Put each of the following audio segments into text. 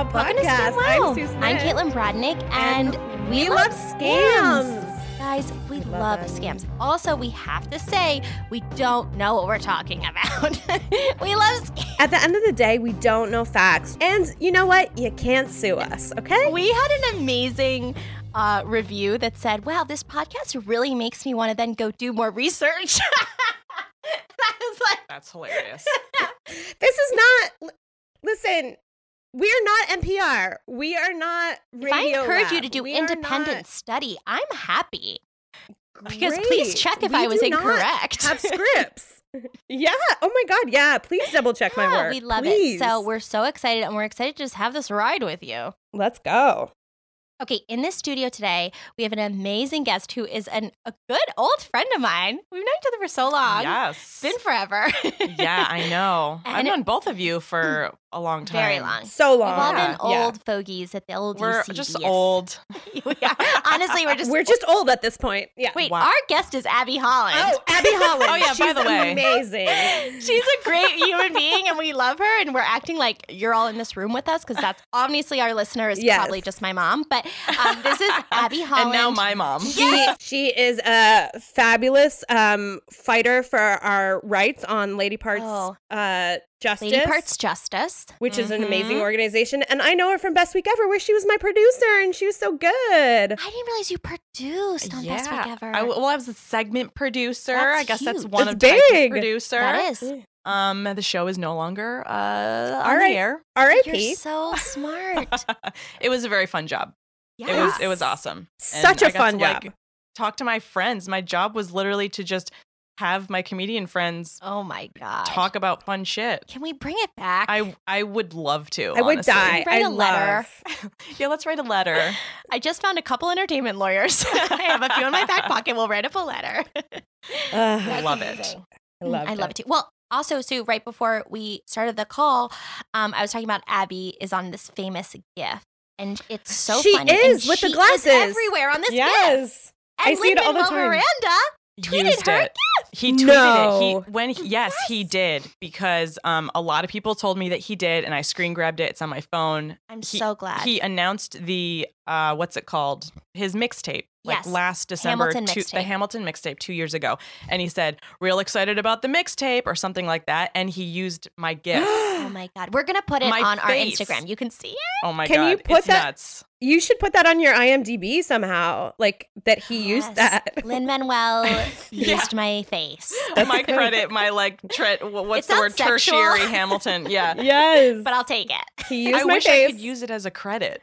Podcast. I'm Caitlin Brodnick, and we love scams. Guys, we love scams. Also, we have to say, we don't know what we're talking about. We love scams. At the end of the day, we don't know facts. And you know what? You can't sue us, okay? We had an amazing review that said, wow, this podcast really makes me want to then go do more research. That's hilarious. This is not... Listen... We are not NPR. We are not radio. If I encourage you to do independent study, I'm happy. Great. Because please check if I was incorrect. Have scripts. Yeah. Oh my God. Yeah. Please double check my work. We love it. So we're so excited, and we're excited to just have this ride with you. Let's go. Okay, in this studio today, we have an amazing guest who is a good old friend of mine. We've known each other for so long. Yes. It's been forever. Yeah, I know. I've known both of you for a long time. Very long. So long. We've all been old fogies at the old ECDS. We're just old. Honestly, We're just old at this point. Yeah. Wait, wow. Our guest is Abby Holland. Oh, Abby Holland. Oh, yeah, by the way. She's amazing. She's a great human being, and we love her, and we're acting like you're all in this room with us, because that's obviously our listener is probably just my mom, but... this is Abby Holland. And now my mom. She is a fabulous fighter for our rights on Lady Parts Justice. Lady Parts Justice. Which is an amazing organization. And I know her from Best Week Ever, where she was my producer, and she was so good. I didn't realize you produced on Best Week Ever. I was a segment producer. That's I guess huge. That's one it's of the producer. That is. The show is no longer on the air. R.I.P. You're so smart. It was a very fun job. Yes. It was awesome. Such a fun job. Talk to my friends. My job was literally to just have my comedian friends. Oh my God. Talk about fun shit. Can we bring it back? I would love to. I would die. Write a letter. Yeah, let's write a letter. I just found a couple entertainment lawyers. I have a few in my back pocket. We'll write up a letter. I love it. I love it too. Well, Also, Sue, right before we started the call, I was talking about Abby is on this famous GIF. And it's so funny. She is, with the glasses. Everywhere on this GIF. And I see it all the time. Miranda tweeted her GIF. He tweeted it. He did, because a lot of people told me that he did, and I screen grabbed it. It's on my phone. So glad. He announced the, what's it called? His mixtape. Last December, the Hamilton mixtape 2 years ago. And he said, real excited about the mixtape or something like that. And he used my GIF. Oh, my God. We're going to put it on our Instagram. You can see it. Oh, my God. You put it's that, nuts. You should put that on your IMDb somehow, like that he used that. Lin-Manuel used my face. My credit, my what's the word? Sexual. Tertiary Hamilton. Yeah. Yes. But I'll take it. He used my face. I wish I could use it as a credit.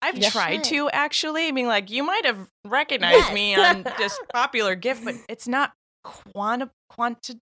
I've tried to, actually. I mean, like, you might have recognized me on this popular GIF, but it's not quantitative.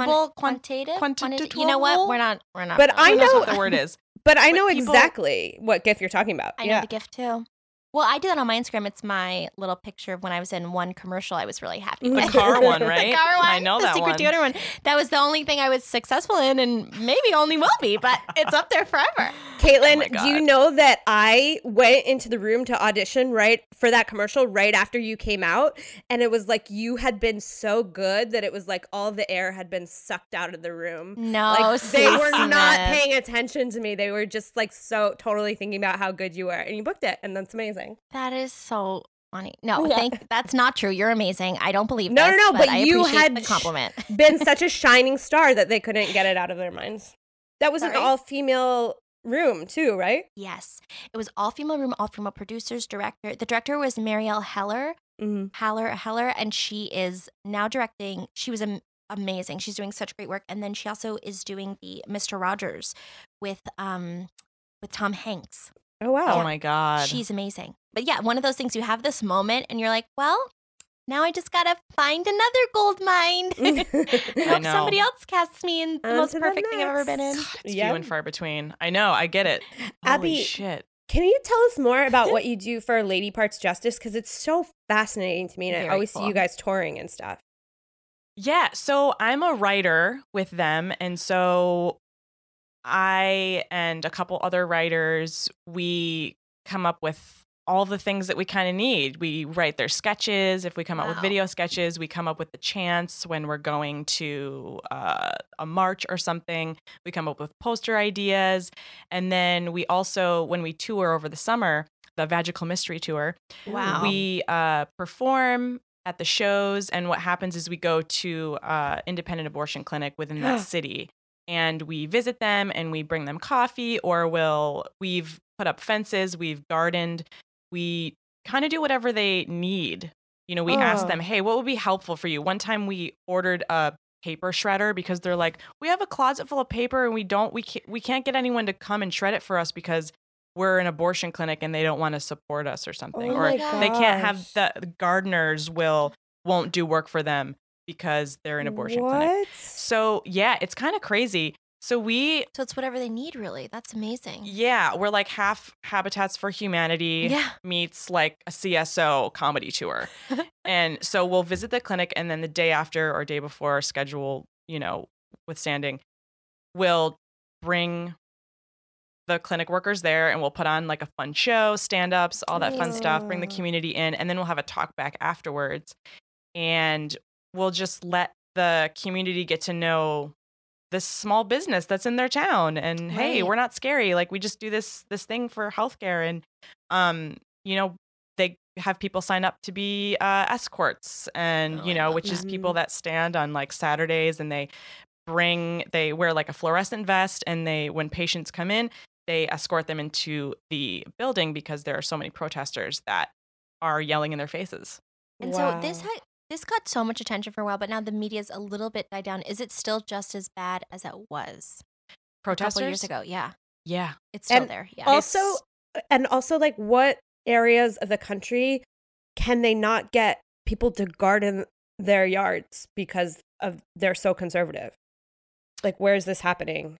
You know what? We're not. But I know what the word is. But I know exactly what GIF you're talking about. I know the GIF, too. Well, I did that on my Instagram. It's my little picture of when I was in one commercial I was really happy with. The car one, right? The car one. I know that one. The secret deodorant one. That was the only thing I was successful in, and maybe only will be, but it's up there forever. Caitlin, do you know that I went into the room to audition for that commercial right after you came out, and it was like you had been so good that it was like all the air had been sucked out of the room. No, like, they were not paying attention to me. They were just like so totally thinking about how good you were, and you booked it, and that's amazing. That is so funny. No, that's not true. You're amazing. I don't believe this. No. But you had been such a shining star that they couldn't get it out of their minds. That was an all-female room too, right? Yes. It was all-female room, all-female producers, director. The director was Marielle Heller, and she is now directing. She was amazing. She's doing such great work. And then she also is doing the Mr. Rogers with Tom Hanks. Oh, wow. Yeah. Oh, my God. She's amazing. But yeah, one of those things, you have this moment and you're like, well, now I just got to find another gold mine. I hope somebody else casts me in the most perfect thing I've ever been in. God, it's few and far between. I know. I get it. Abby, holy shit. Can you tell us more about what you do for Lady Parts Justice? Because it's so fascinating to me. And I always see you guys touring and stuff. Yeah. So I'm a writer with them. And so I and a couple other writers, we come up with all the things that we kind of need. We write their sketches. If we come up with video sketches, we come up with the chants when we're going to a march or something. We come up with poster ideas. And then we also, when we tour over the summer, the Vagical Mystery Tour, we perform at the shows. And what happens is we go to independent abortion clinic within that city. And we visit them and we bring them coffee, or we've put up fences, we've gardened, we kind of do whatever they need. You know, we ask them, hey, what would be helpful for you? One time we ordered a paper shredder because they're like, we have a closet full of paper and we can't get anyone to come and shred it for us because we're an abortion clinic and they don't want to support us or something. Or they can't have the gardeners won't do work for them. Because they're an abortion clinic. So, yeah, it's kind of crazy. So it's whatever they need, really. That's amazing. Yeah. We're like half Habitats for Humanity meets like a CSO comedy tour. And so we'll visit the clinic, and then the day after or day before our schedule, you know, withstanding, we'll bring the clinic workers there and we'll put on like a fun show, stand-ups, all that fun stuff, bring the community in, and then we'll have a talk back afterwards. And we'll just let the community get to know this small business that's in their town. And hey, we're not scary. Like, we just do this thing for healthcare. And, you know, they have people sign up to be escorts and, you know, which is people that stand on like Saturdays, and they wear like a fluorescent vest, and when patients come in, they escort them into the building because there are so many protesters that are yelling in their faces. And so this got so much attention for a while, but now the media's a little bit died down. Is it still just as bad as it was? Protesters? A couple years ago, yeah. Yeah. It's still there, yeah. Also, like, what areas of the country can they not get people to garden their yards because of they're so conservative? Like, where is this happening?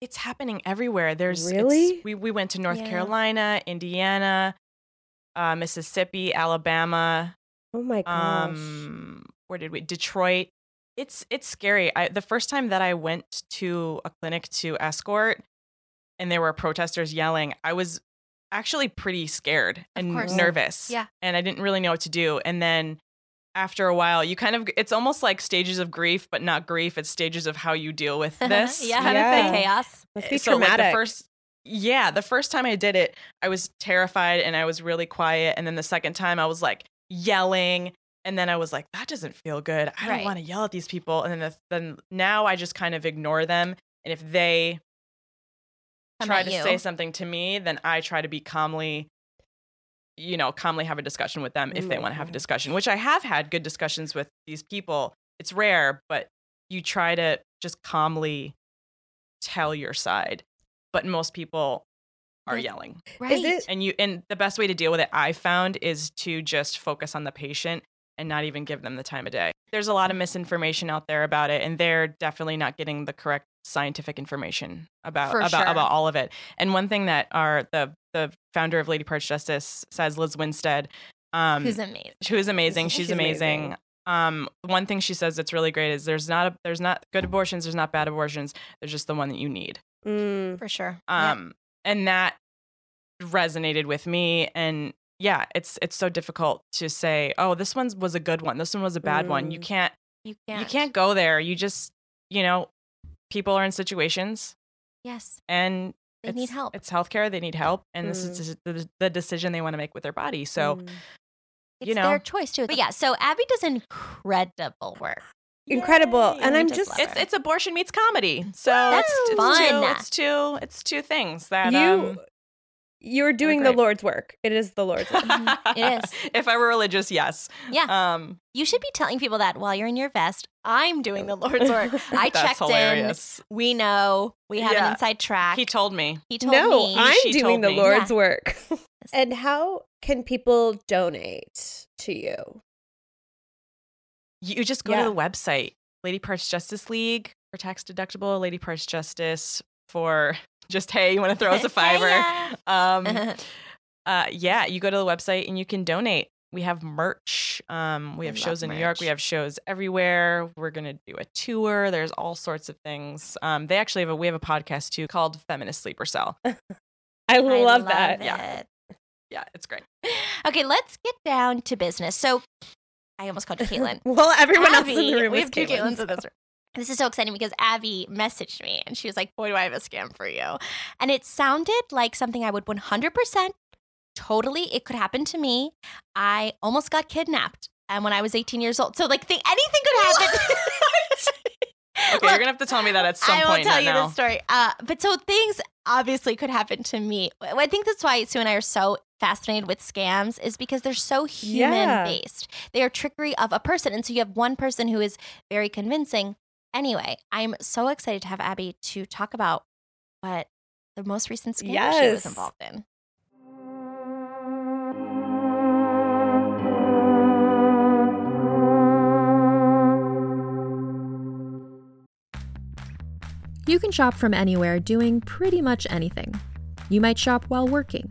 It's happening everywhere. We went to North Carolina, Indiana, Mississippi, Alabama. Oh my gosh. Where did we? Detroit. It's scary. The first time that I went to a clinic to escort and there were protesters yelling, I was actually pretty scared and nervous. Yeah. And I didn't really know what to do. And then after a while, you kind of, it's almost like stages of grief, but not grief. It's stages of how you deal with this. Kind of the chaos. Must be so traumatic. Like the first time I did it, I was terrified and I was really quiet. And then the second time I was like yelling. And then I was like, that doesn't feel good. I don't want to yell at these people. And then now I just kind of ignore them. And if they try to say something to me, then I try to be calmly have a discussion with them if they want to have a discussion, which I have had good discussions with these people. It's rare, but you try to just calmly tell your side. But most people are yelling. Right. And the best way to deal with it, I found, is to just focus on the patient and not even give them the time of day. There's a lot of misinformation out there about it, and they're definitely not getting the correct scientific information about all of it. And one thing that the founder of Lady Parts Justice says, Liz Winstead, who is amazing. She's amazing. One thing she says that's really great is there's not good abortions, there's not bad abortions, there's just the one that you need. For sure. And that resonated with me. And yeah, it's so difficult to say, oh, this one was a good one, this one was a bad one. You can't go there. You just, people are in situations. Yes. And they need help. It's healthcare. They need help. And this is the decision they want to make with their body. So, it's their choice too. But yeah, so Abby does incredible work. Incredible. Yay. And I'm just it's abortion meets comedy. So that's fun. It's two things that You're doing the Lord's work. It is the Lord's work. It is. If I were religious, yes. Yeah. You should be telling people that while you're in your vest, I'm doing the Lord's work. I checked hilarious. In. We know. We have an inside track. He told me. No, I'm doing the Lord's work. And how can people donate to you? You just go to the website, Lady Parts Justice League for tax deductible, Lady Parts Justice for... just, hey, you want to throw us a $5? You go to the website and you can donate. We have merch. We have shows in New York. We have shows everywhere. We're going to do a tour. There's all sorts of things. They actually we have a podcast too called Feminist Sleeper Cell. I love that. It. Yeah, it's great. Okay, let's get down to business. So I almost called you Caitlin. Well, everyone else in the room is Caitlin. We have two Caitlins in this room. This is so exciting because Abby messaged me and she was like, boy, do I have a scam for you. And it sounded like something I would 100% it could happen to me. I almost got kidnapped and when I was 18 years old. So like anything could happen. Okay, look, you're going to have to tell me that at some point. I will tell you this story. But so things obviously could happen to me. I think that's why Sue and I are so fascinated with scams is because they're so human-based. They are trickery of a person. And so you have one person who is very convincing. Anyway, I'm so excited to have Abby to talk about what the most recent scam she was involved in. You can shop from anywhere doing pretty much anything. You might shop while working,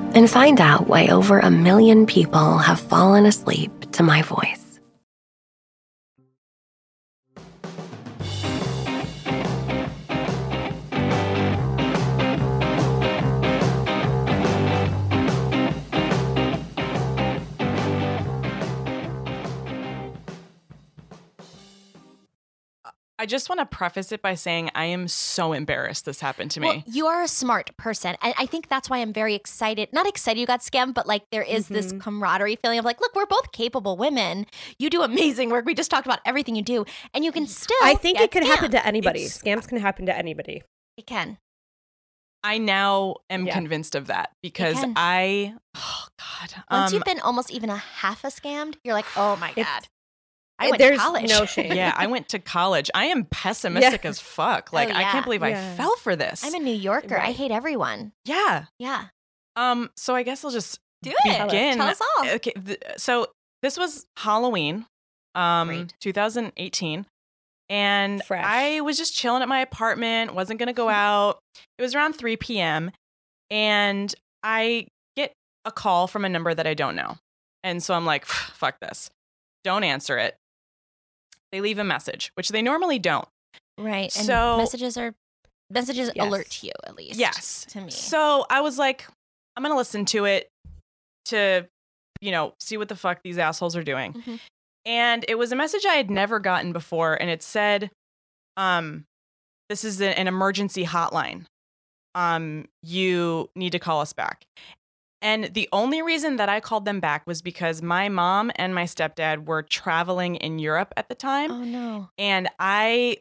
and find out why over 1 million people have fallen asleep to my voice. I just want to preface it by saying I am so embarrassed this happened to me. Well, you are a smart person. And I think that's why I'm very excited. Not excited you got scammed, but like there is this camaraderie feeling of like, look, we're both capable women. You do amazing work. We just talked about everything you do. And you can still I think it could happen to anybody. Scams can happen to anybody. It can. I now am convinced of that because oh God. Once you've been almost even a half a scammed, you're like, oh my God. I went to college. No shame. Yeah, I went to college. I am pessimistic as fuck. Like, I can't believe I fell for this. I'm a New Yorker. Right. I hate everyone. Yeah. Yeah. So I guess I'll just begin. Tell us all. Okay. So this was Halloween, 2018. And fresh. I was just chilling at my apartment. Wasn't going to go out. It was around 3 p.m. And I get a call from a number that I don't know. And so I'm like, fuck this. Don't answer it. They leave a message, which they normally don't. Right. And so messages alert you at least. Yes. To me. So I was like, I'm going to listen to it to, you know, see what the fuck these assholes are doing. Mm-hmm. And it was a message I had never gotten before. And it said, this is an emergency hotline. You need to call us back. And the only reason that I called them back was because my mom and my stepdad were traveling in Europe at the time. Oh, no. And I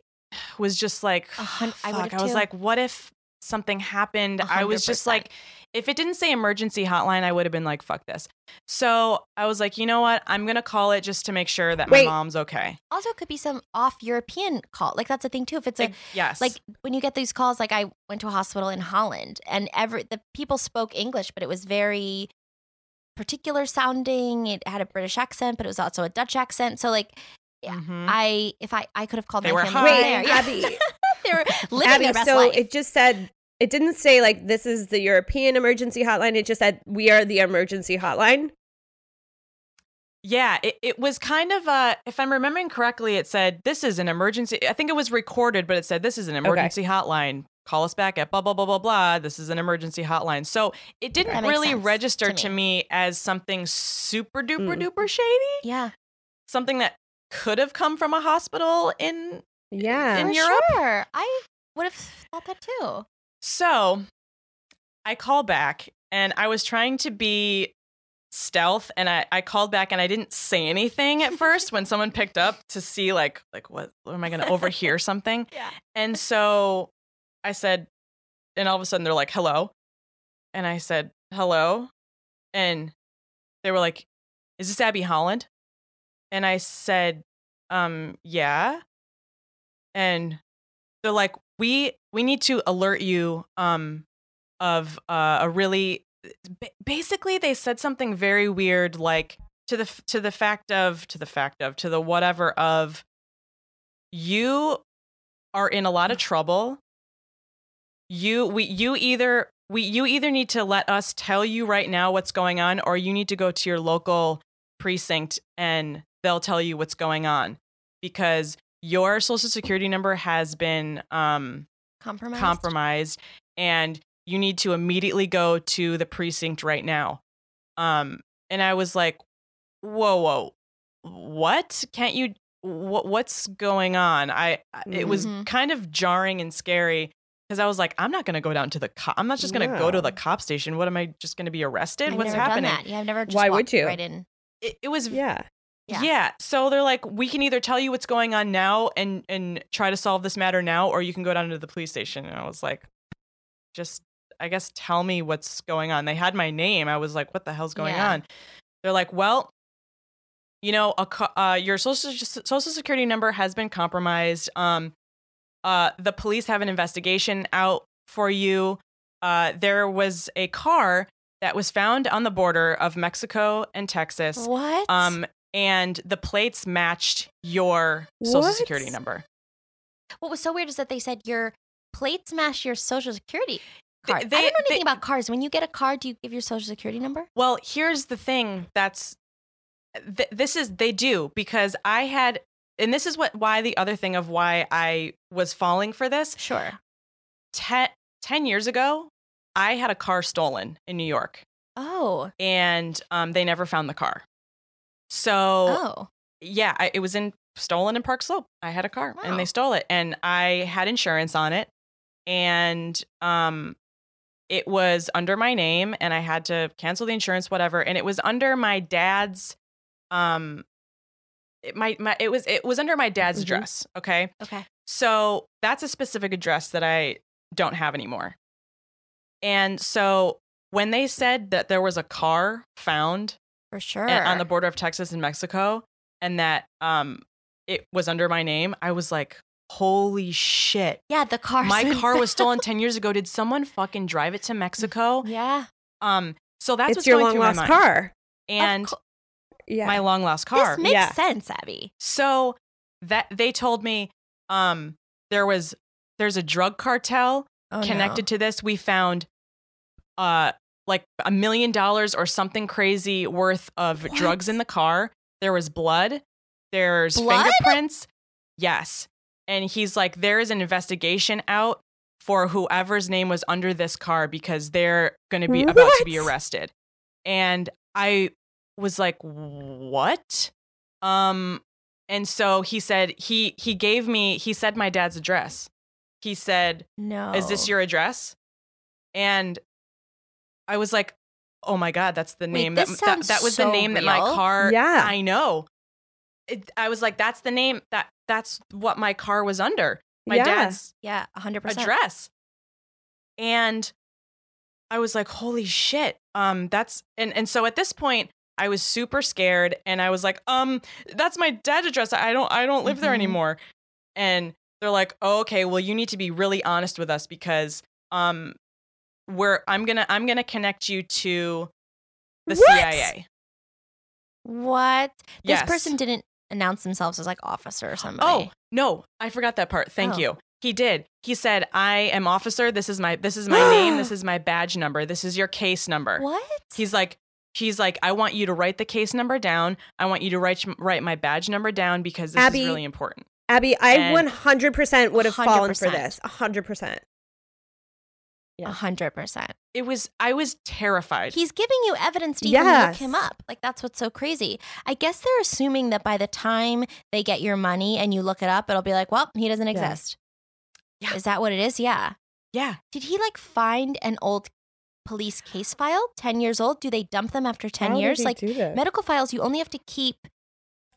was just like, fuck. I was like, what if something happened? 100%. I was just like, if it didn't say emergency hotline, I would have been like, fuck this. So I was like, you know what? I'm going to call it just to make sure that my mom's okay. Also, it could be some off European call. Like, that's a thing, too. If it's like, like when you get these calls, like I went to a hospital in Holland and the people spoke English, but it was very particular sounding. It had a British accent, but it was also a Dutch accent. So like I could have called my family there. Abby, they were living their best life. It just said. It didn't say, like, this is the European emergency hotline. It just said, we are the emergency hotline. Yeah, it was kind of, if I'm remembering correctly, it said, this is an emergency. I think it was recorded, but it said, this is an emergency hotline. Call us back at blah, blah, blah, blah, blah. This is an emergency hotline. So it didn't really register to me as something super duper duper shady. Yeah. Something that could have come from a hospital in Europe. Sure. I would have thought that, too. So I call back and I was trying to be stealth and I called back and I didn't say anything at first when someone picked up to see like what am I going to overhear something? Yeah. And so I said, and all of a sudden they're like, hello. And I said, hello. And they were like, is this Abby Holland? And I said, yeah. And they're like, we need to alert you basically they said something very weird, like to the fact of you are in a lot of trouble. You either need to let us tell you right now what's going on, or you need to go to your local precinct and they'll tell you what's going on, because your social security number has been compromised, and you need to immediately go to the precinct right now. And I was like, whoa, what? Can't you? What's going on? It was kind of jarring and scary, because I was like, I'm not going to go down to the cop. I'm not just going to go to the cop station. What am I just going to be arrested? What's happening? Yeah, I've never. Just Why would you? Right in. It was. Yeah. Yeah. So they're like, we can either tell you what's going on now and try to solve this matter now, or you can go down to the police station. And I was like, just, I guess, tell me what's going on. They had my name. I was like, what the hell's going on? They're like, well, you know, your social security number has been compromised. The police have an investigation out for you. There was a car that was found on the border of Mexico and Texas. What? And the plates matched your social security number. What was so weird is that they said your plates match your social security card. I don't know anything about cars. When you get a car, do you give your social security number? Well, here's the thing. They do, because I had, and this is why the other thing of why I was falling for this. Sure. 10 years ago, I had a car stolen in New York. Oh. And they never found the car. So, yeah, it was stolen in Park Slope. I had a car and they stole it, and I had insurance on it, and it was under my name, and I had to cancel the insurance, whatever. And it was under my dad's, it was under my dad's mm-hmm. address. Okay. Okay. So that's a specific address that I don't have anymore. And so when they said that there was a car found for sure on the border of Texas and Mexico, and that it was under my name, I was like, holy shit. Yeah, my car was stolen 10 years ago. Did someone fucking drive it to Mexico? Yeah. So that's what's going through my mind. It's your long lost car. And my long lost car. This makes sense, Abby. So that they told me there's a drug cartel connected to this. We found like $1 million or something crazy worth of drugs in the car. There was blood. There's fingerprints. Yes. And he's like, there is an investigation out for whoever's name was under this car, because they're going to be about to be arrested. And I was like, what? And so he said, he said my dad's address. He said, no, is this your address? And I was like, oh my God, that's the name. That was so the name real. That my car. Yeah, I know. I was like, that's the name that's what my car was under. My dad's 100% address. And I was like, holy shit. That's and so at this point I was super scared, and I was like, that's my dad's address. I don't live there anymore. And they're like, oh, okay, well, you need to be really honest with us, because I'm gonna connect you to the CIA. What? This person didn't announce themselves as like officer or somebody. Oh no, I forgot that part. Thank you. He did. He said, I am officer. This is my name. This is my badge number. This is your case number. What? He's like, I want you to write the case number down. I want you to write my badge number down, because this is really important. Abby, I 100% would have fallen for this. 100%. 100%. I was terrified. He's giving you evidence to even look him up. Like, that's what's so crazy. I guess they're assuming that by the time they get your money and you look it up, it'll be like, well, he doesn't exist. Yeah. Is that what it is? Yeah. Yeah. Did he like find an old police case file, 10 years old? Do they dump them after 10 years? Like, medical files, you only have to keep.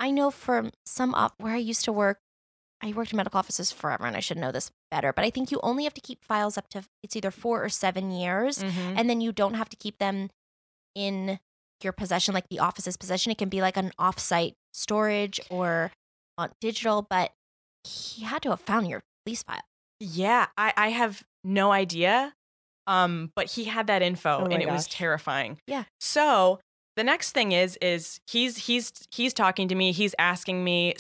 I know from where I used to work, I worked in medical offices forever, and I should know this better, but I think you only have to keep files up to, it's either 4 or 7 years, and then you don't have to keep them in your possession, like the office's possession. It can be like an offsite storage or on digital, but he had to have found your police file. Yeah, I have no idea, but he had that info, and it was terrifying. Yeah. So the next thing is he's talking to me. He's asking me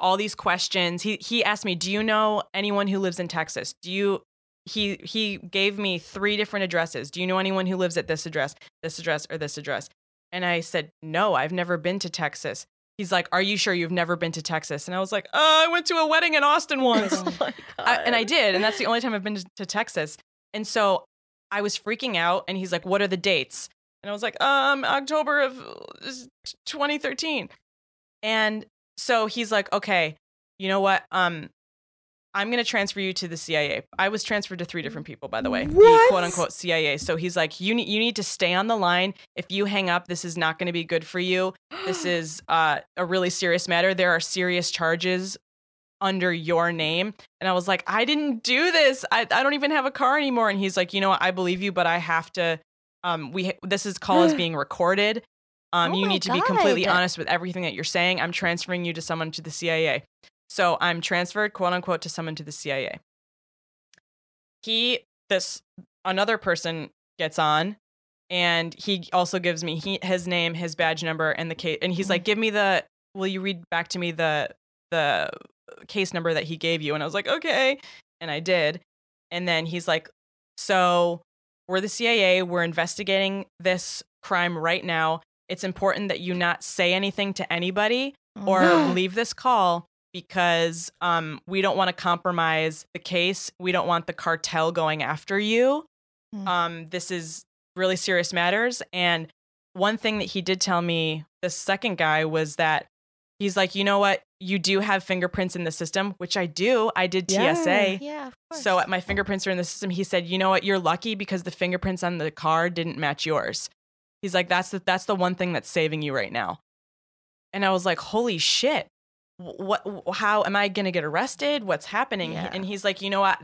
all these questions. He asked me, do you know anyone who lives in Texas? He gave me 3 different addresses. Do you know anyone who lives at this address, or this address? And I said, no, I've never been to Texas. He's like, are you sure you've never been to Texas? And I was like, oh, I went to a wedding in Austin once. Oh my God. And I did. And that's the only time I've been to Texas. And so I was freaking out. And he's like, what are the dates? And I was like, October of 2013. And so he's like, okay, you know what? I'm going to transfer you to the CIA. I was transferred to 3 different people, by the way, the quote unquote CIA. So he's like, you need to stay on the line. If you hang up, this is not going to be good for you. This is a really serious matter. There are serious charges under your name. And I was like, I didn't do this. I don't even have a car anymore. And he's like, you know what? I believe you, but I have to, this call is being recorded. You need to be completely honest with everything that you're saying. I'm transferring you to someone to the CIA. So I'm transferred, quote unquote, to someone to the CIA. Another person gets on, and he also gives me his name, his badge number, and the case. And he's like, give me will you read back to me the case number that he gave you. And I was like, okay. And I did. And then he's like, so we're the CIA. We're investigating this crime right now. It's important that you not say anything to anybody or leave this call because we don't want to compromise the case. We don't want the cartel going after you. This is really serious matters. And one thing that he did tell me, the second guy, was that he's like, you know what? You do have fingerprints in the system, which I do. I did TSA. Yeah, of course. So my fingerprints are in the system. He said, you know what? You're lucky because the fingerprints on the car didn't match yours. He's like, that's the one thing that's saving you right now. And I was like, holy shit. How am I going to get arrested? What's happening? Yeah. And he's like, you know what?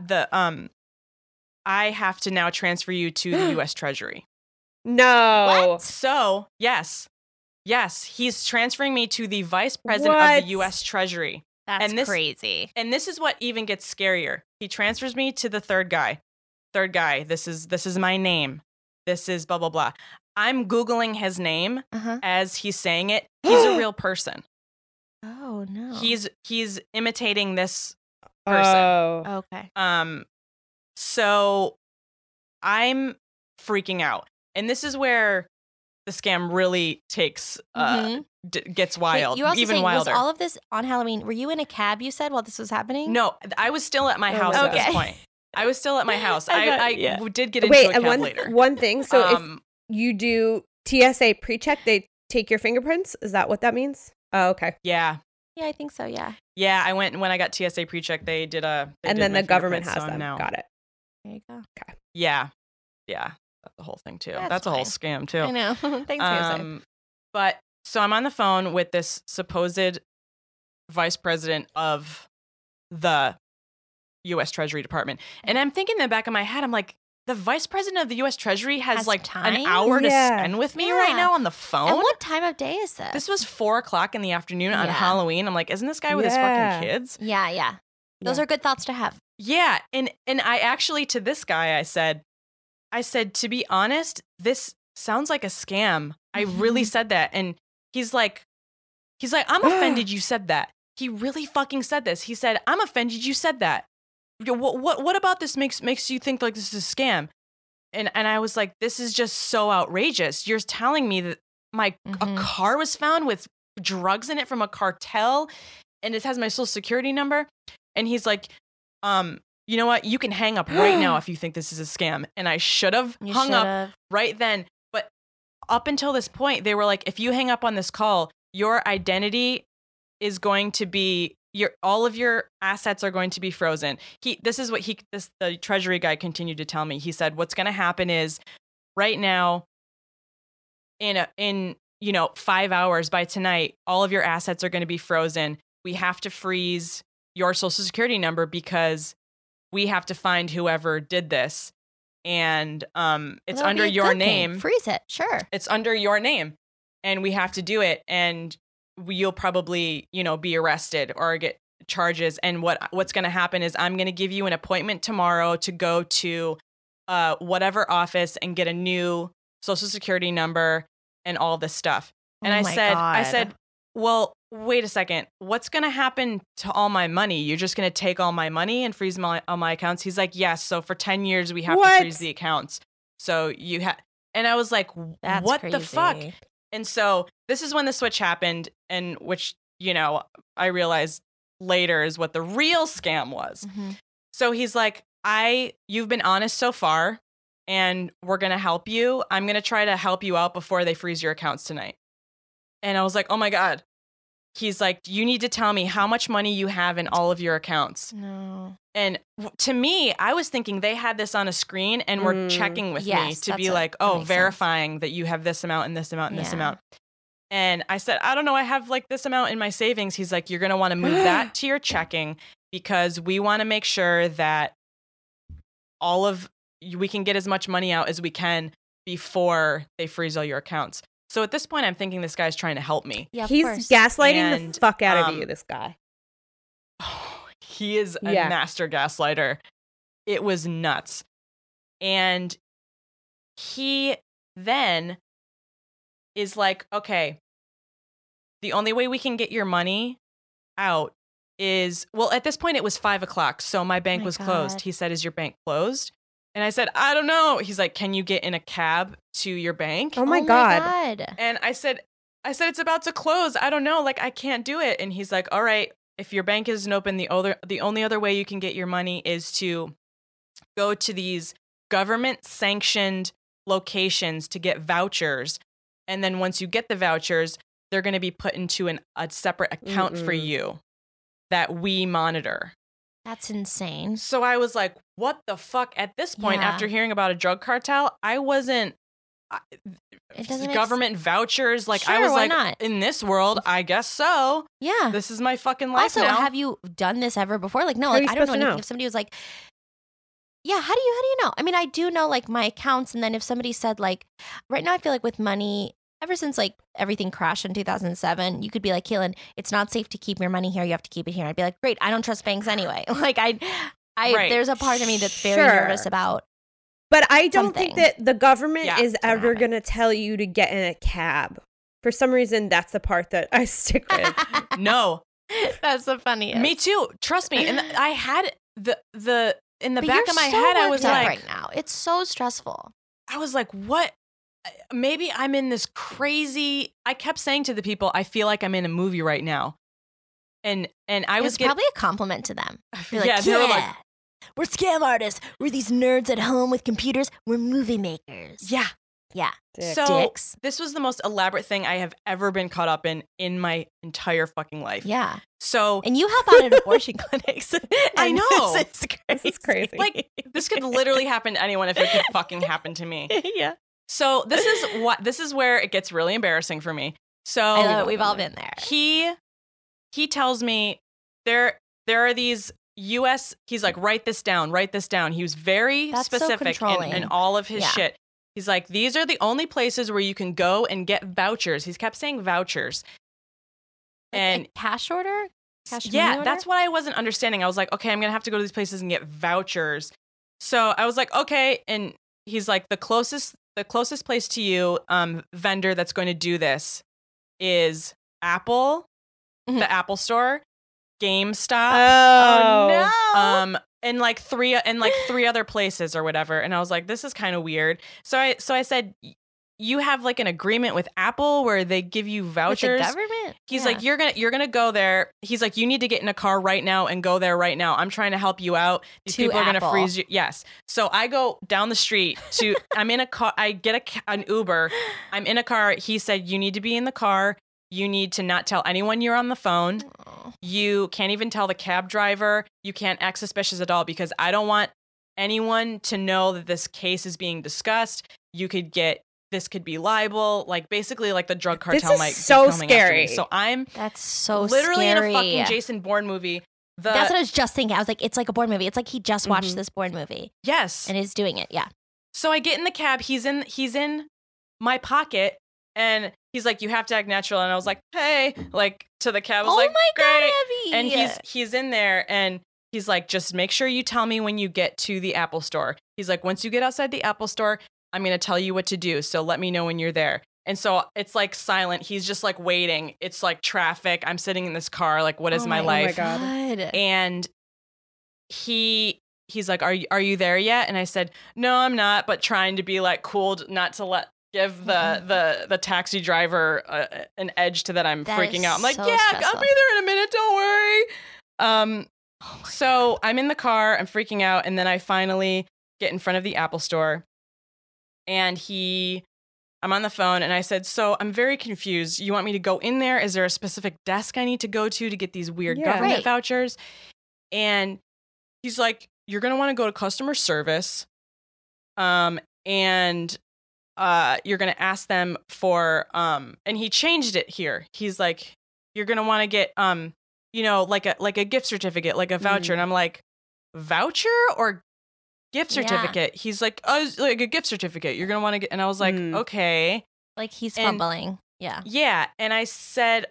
I have to now transfer you to the U.S. Treasury. No. What? So, yes, he's transferring me to the vice president of the U.S. Treasury. That's crazy. And this is what even gets scarier. He transfers me to the third guy. This is my name. This is blah, blah, blah. I'm Googling his name as he's saying it. He's a real person. Oh, no. He's imitating this person. Oh, okay. So I'm freaking out. And this is where the scam really takes, gets wild. Wait, you also even saying, wilder. Was all of this on Halloween? Were you in a cab, you said, while this was happening? No, I was still at my house at this point. I was still at my house. I did get into a cab later. One thing. So if you do TSA pre-check, they take your fingerprints? Is that what that means? Oh, okay. Yeah. Yeah, I think so, yeah. Yeah, I went, when I got TSA pre-check, they did a... They and did then the government has them. Now. Got it. There you go. Okay. Yeah. Yeah. That's the whole thing, too. That's a whole scam, too. I know. Thanks, Joseph. But so I'm on the phone with this supposed vice president of the U.S. Treasury Department. And I'm thinking in the back of my head, I'm like, the vice president of the U.S. Treasury has like time? An hour to spend with me right now on the phone. And what time of day is this? This was 4:00 in the afternoon on Halloween. I'm like, isn't this guy with his fucking kids? Yeah. Those are good thoughts to have. Yeah. And I actually, to this guy, I said, to be honest, this sounds like a scam. I really said that. And he's like, I'm offended you said that. He really fucking said this. He said, I'm offended you said that. What about this makes you think like this is a scam? And I was like, this is just so outrageous. You're telling me that my a car was found with drugs in it from a cartel and it has my social security number. And he's like, you know what? You can hang up right now if you think this is a scam. And I should have hung up right then. But up until this point, they were like, if you hang up on this call, your identity is going to be... all of your assets are going to be frozen. The Treasury guy continued to tell me. He said, what's going to happen is right now in 5 hours by tonight, all of your assets are going to be frozen. We have to freeze your social security number because we have to find whoever did this. And it's under your name. Freeze it. Sure. It's under your name and we have to do it. And you'll probably, be arrested or get charges. And what's going to happen is I'm going to give you an appointment tomorrow to go to whatever office and get a new social security number and all this stuff. And I said, well, wait a second. What's going to happen to all my money? You're just going to take all my money and freeze all my accounts? He's like, yes. So for 10 years, we have to freeze the accounts. So you have, and I was like, that's what crazy. The fuck? And so this is when the switch happened, and which, I realized later is what the real scam was. So he's like, you've been honest so far and we're going to help you. I'm going to try to help you out before they freeze your accounts tonight. And I was like, oh my God. He's like, you need to tell me how much money you have in all of your accounts. No. And to me, I was thinking they had this on a screen and were checking with me to be like, that verifying sense. That you have this amount and this amount and this amount. And I said, I don't know. I have like this amount in my savings. He's like, you're going to want to move that to your checking because we want to make sure that we can get as much money out as we can before they freeze all your accounts. So at this point, I'm thinking this guy's trying to help me. Yeah, he's gaslighting the fuck out of you, this guy. Oh, he is a master gaslighter. It was nuts. And he then is like, okay, the only way we can get your money out is, well, at this point it was 5 o'clock. So my bank was closed. He said, is your bank closed? And I said, I don't know. He's like, can you get in a cab to your bank? Oh my God. And I said, it's about to close. I don't know. Like, I can't do it. And he's like, all right, if your bank isn't open, the only other way you can get your money is to go to these government sanctioned locations to get vouchers. And then once you get the vouchers, they're going to be put into a separate account for you that we monitor. That's insane. So I was like, what the fuck? At this point, after hearing about a drug cartel, I wasn't government vouchers. Like, sure, I was like, not? In this world, I guess so. Yeah. This is my fucking life also, now. Also, have you done this ever before? Like, no, like, I don't know anything. If somebody was like, yeah, how do you know? I mean, I do know, like, my accounts. And then if somebody said, like, right now I feel like with money, ever since, like, everything crashed in 2007, you could be like, Caitlin, it's not safe to keep your money here. You have to keep it here. I'd be like, great, I don't trust banks anyway. Like, I there's a part of me that's very nervous about. But I don't think that the government is ever going to tell you to get in a cab. For some reason, that's the part that I stick with. No. That's the funniest. Me too. Trust me. And I had the in the back of my head, I was like, right now, it's so stressful. I was like, what? Maybe I'm in this crazy. I kept saying to the people, I feel like I'm in a movie right now, and I was probably a compliment to them. Like, yeah, they were like, we're scam artists. We're these nerds at home with computers. We're movie makers. Yeah, yeah. Dicks. This was the most elaborate thing I have ever been caught up in my entire fucking life. Yeah. So, and you help out at abortion clinics. I know. This is crazy. Like, this could literally happen to anyone if it could fucking happen to me. Yeah. So this is where it gets really embarrassing for me. So I know, we've all been there. He tells me there are these US. He's like, write this down. He was very specific in all of his shit. He's like, these are the only places where you can go and get vouchers. He's kept saying vouchers. Like, and a cash order? Cash order? That's what I wasn't understanding. I was like, okay, I'm gonna have to go to these places and get vouchers. So I was like, okay, and he's like, the closest place to you, vendor that's going to do this is Apple, the Apple Store, GameStop, and like three other places or whatever. And I was like, this is kind of weird. So I said, you have like an agreement with Apple where they give you vouchers. With the government? He's like, you're gonna go there. He's like, you need to get in a car right now and go there right now. I'm trying to help you out. These people are gonna freeze you. Yes. So I go down the street to. I'm in a car. I get an Uber. I'm in a car. He said, you need to be in the car. You need to not tell anyone you're on the phone. Aww. You can't even tell the cab driver. You can't act suspicious at all because I don't want anyone to know that this case is being discussed. This could be libel, like basically like the drug cartel might be coming after me. So I'm literally in a fucking Jason Bourne movie. That's what I was just thinking. I was like, it's like a Bourne movie. It's like he just watched this Bourne movie. Yes. And is doing it. Yeah. So I get in the cab. He's in my pocket and he's like, you have to act natural. And I was like, hey, like to the cab. I was great. God, Abby. And he's in there and he's like, just make sure you tell me when you get to the Apple Store. He's like, once you get outside the Apple Store, I'm going to tell you what to do. So let me know when you're there. And so it's like silent. He's just like waiting. It's like traffic. I'm sitting in this car. Like, what is my life? Oh my God. And he's like, are you there yet? And I said, no, I'm not. But trying to be like cool, not to give the taxi driver an edge to that. I'm freaking out. I'm like, so stressful. I'll be there in a minute. Don't worry. So I'm in the car. I'm freaking out. And then I finally get in front of the Apple Store. And I'm on the phone and I said, so I'm very confused. You want me to go in there? Is there a specific desk I need to go to get these weird government vouchers? And he's like, you're going to want to go to customer service. And you're going to ask them for, and he changed it here. He's like, you're going to want to get, like a gift certificate, like a voucher. And I'm like, voucher or gift certificate. Yeah. He's like, oh, like a gift certificate. You're going to want to get. And I was like, okay. Like he's fumbling. Yeah. Yeah. And I said,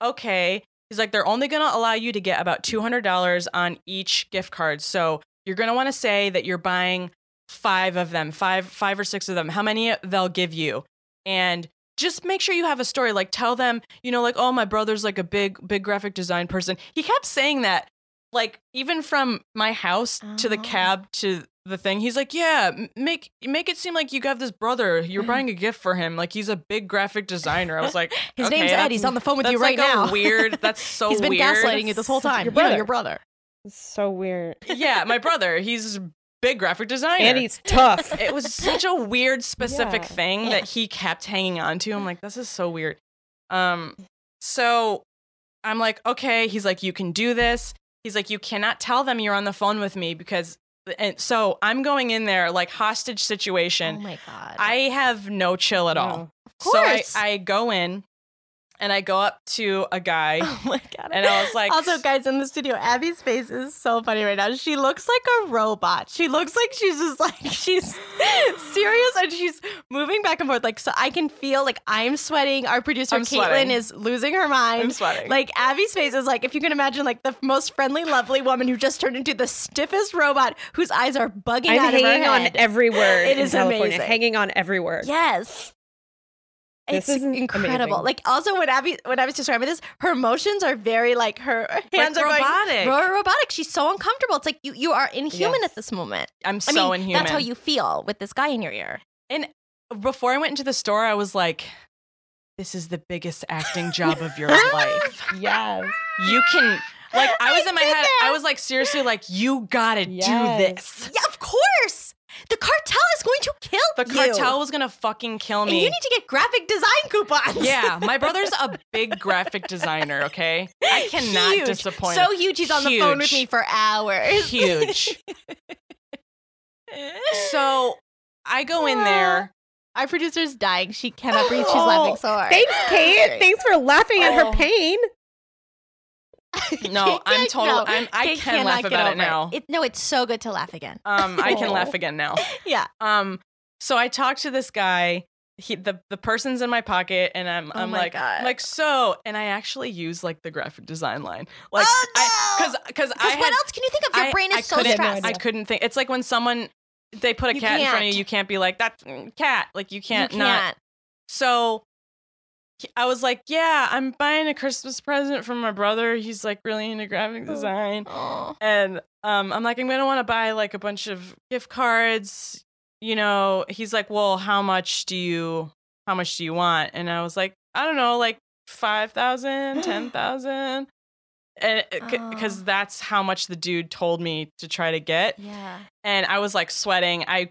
okay. He's like, they're only going to allow you to get about $200 on each gift card. So you're going to want to say that you're buying five of them, five or six of them, how many they'll give you. And just make sure you have a story. Like, tell them, you know, like, oh, my brother's like a big graphic design person. He kept saying that, like, even from my house to the cab to the thing. He's like, yeah, make it seem like you got this brother. You're buying a gift for him. Like, he's a big graphic designer. I was like, his name's Ed. He's on the phone with you right now. Weird. That's so weird. He's been gaslighting you this whole time. Your brother. It's so weird. Yeah, my brother. He's big graphic designer. And he's tough. It was such a weird, specific thing that he kept hanging on to. I'm like, this is so weird. So I'm like, okay. He's like, you can do this. He's like, you cannot tell them you're on the phone with me because... And so I'm going in there like hostage situation. Oh my God. I have no chill at all. Of course. So I go in and I go up to a guy. Oh my God. And I was like. Also, guys, in the studio, Abby's face is so funny right now. She looks like a robot. She looks like she's just like, she's serious and she's moving back and forth. Like, so I can feel like I'm sweating. Our producer, Caitlin, is losing her mind. I'm sweating. Like, Abby's face is like, if you can imagine, like the most friendly, lovely woman who just turned into the stiffest robot whose eyes are bugging out of her head. I'm hanging on every word. It is California. Amazing. Hanging on every word. Yes. It's incredible. Amazing. Like, also, when I was describing this, her motions are very, like, her hands are robotic. Robotic. She's so uncomfortable. It's like you are inhuman at this moment. I mean, inhuman. That's how you feel with this guy in your ear. And before I went into the store, I was like, this is the biggest acting job of your life. Yes. You can... Like, I was in my head. That. I was like, seriously, like, you gotta do this. Yeah, of course. The cartel is going to kill you. The cartel was going to fucking kill me. And you need to get graphic design coupons. Yeah. My brother's a big graphic designer, okay? I cannot disappoint. So huge. He's on the phone with me for hours. Huge. So I go in there. Our producer's dying. She cannot breathe. She's laughing so hard. Thanks, Kate. Thanks for laughing at her pain. No, I'm totally. I can laugh about it now. It's so good to laugh again. I can laugh again now. Yeah. So I talked to this guy. The person's in my pocket, and I'm like, God. Like so, and I actually use like the graphic design line, like, because what else can you think of? Your brain is so stressed. I couldn't think. It's like when someone they put a cat in front of you, you can't be like that cat. Like you can't. So. I was like, yeah, I'm buying a Christmas present for my brother. He's like really into graphic design. Oh. And I'm like, I'm going to want to buy like a bunch of gift cards. You know, he's like, well, how much do you want? And I was like, I don't know, like 5,000, 10,000. And because that's how much the dude told me to try to get. Yeah. And I was like sweating. I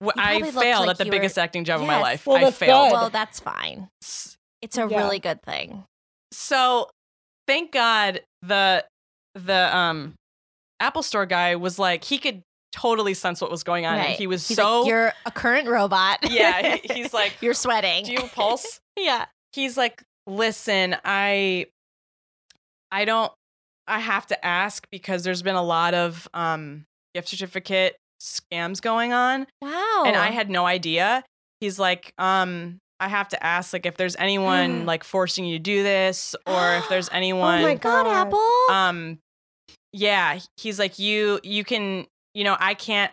failed at the biggest acting job of my life. Well, I failed. Well, that's fine. It's a really good thing. So, thank God the Apple Store guy was like, he could totally sense what was going on. Right. And he's so like, you're a current robot. Yeah, he's like, you're sweating. Do you pulse? Yeah. He's like, listen, I have to ask because there's been a lot of gift certificate scams going on. Wow. And I had no idea. He's like, I have to ask, like, if there's anyone like forcing you to do this, or if there's anyone. Oh my God, Apple. Yeah, he's like, you can, you know, I can't,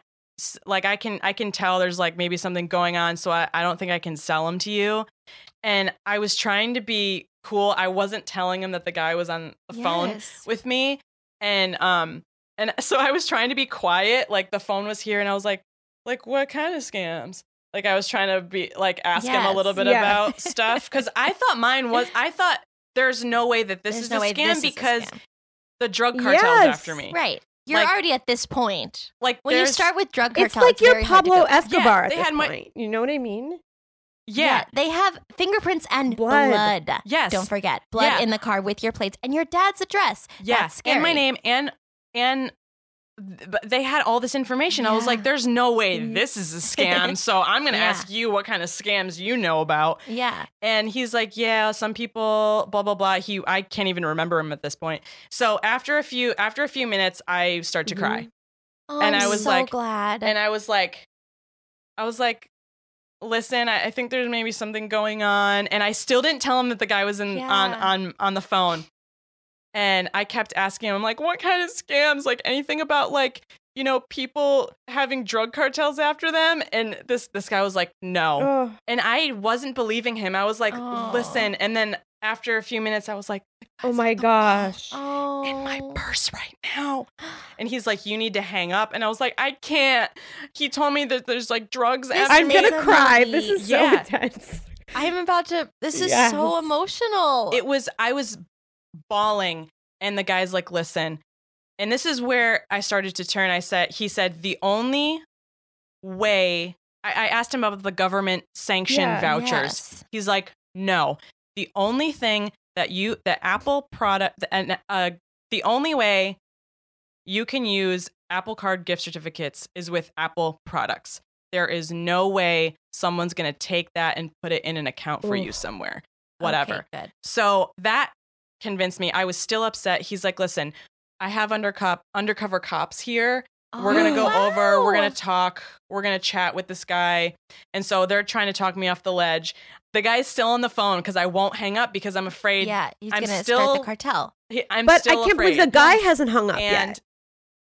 like, I can tell there's like maybe something going on, so I don't think I can sell them to you. And I was trying to be cool. I wasn't telling him that the guy was on the phone with me, and so I was trying to be quiet. Like the phone was here, and I was like what kind of scams? Like I was trying to be like ask him a little bit about stuff because I thought I thought there's no way that this is a scam because the drug cartel's after me. Right. You're like, already at this point. Like when you start with drug cartels, it's like you're Pablo Escobar. Yeah, they had point. You know what I mean? Yeah. They have fingerprints and blood. Yes. Don't forget blood in the car with your plates and your dad's address. Yes. Yeah. And my name and. But they had all this information. I was like, there's no way this is a scam. So I'm going to ask you what kind of scams you know about. Yeah. And he's like, yeah, some people, blah, blah, blah. I can't even remember him at this point. So after a few minutes, I start to cry. Oh, and I was so glad. And I was like, listen, I think there's maybe something going on. And I still didn't tell him that the guy was on the phone. And I kept asking him, I'm like, what kind of scams? Like anything about like, you know, people having drug cartels after them. And this guy was like, no. Ugh. And I wasn't believing him. I was like, listen. And then after a few minutes, I was like, oh my gosh, in my purse right now. And he's like, you need to hang up. And I was like, I can't. He told me that there's like drugs after me. I'm going to cry. This is so intense. I'm about to, this is so emotional. I was bawling. And the guy's like, listen. And this is where I started to turn. He said, the only way, I asked him about the government sanctioned vouchers. Yes. He's like, no, the only thing that the Apple product, and the only way you can use Apple Card gift certificates is with Apple products. There is no way someone's going to take that and put it in an account for you somewhere, whatever. Okay, good. So that convinced me. I was still upset. He's like, listen, I have undercover cops here. We're going to go over. We're going to talk. We're going to chat with this guy. And so they're trying to talk me off the ledge. The guy's still on the phone because I won't hang up because I'm afraid. Yeah, he's going to start the cartel. But I can't believe the guy hasn't hung up yet.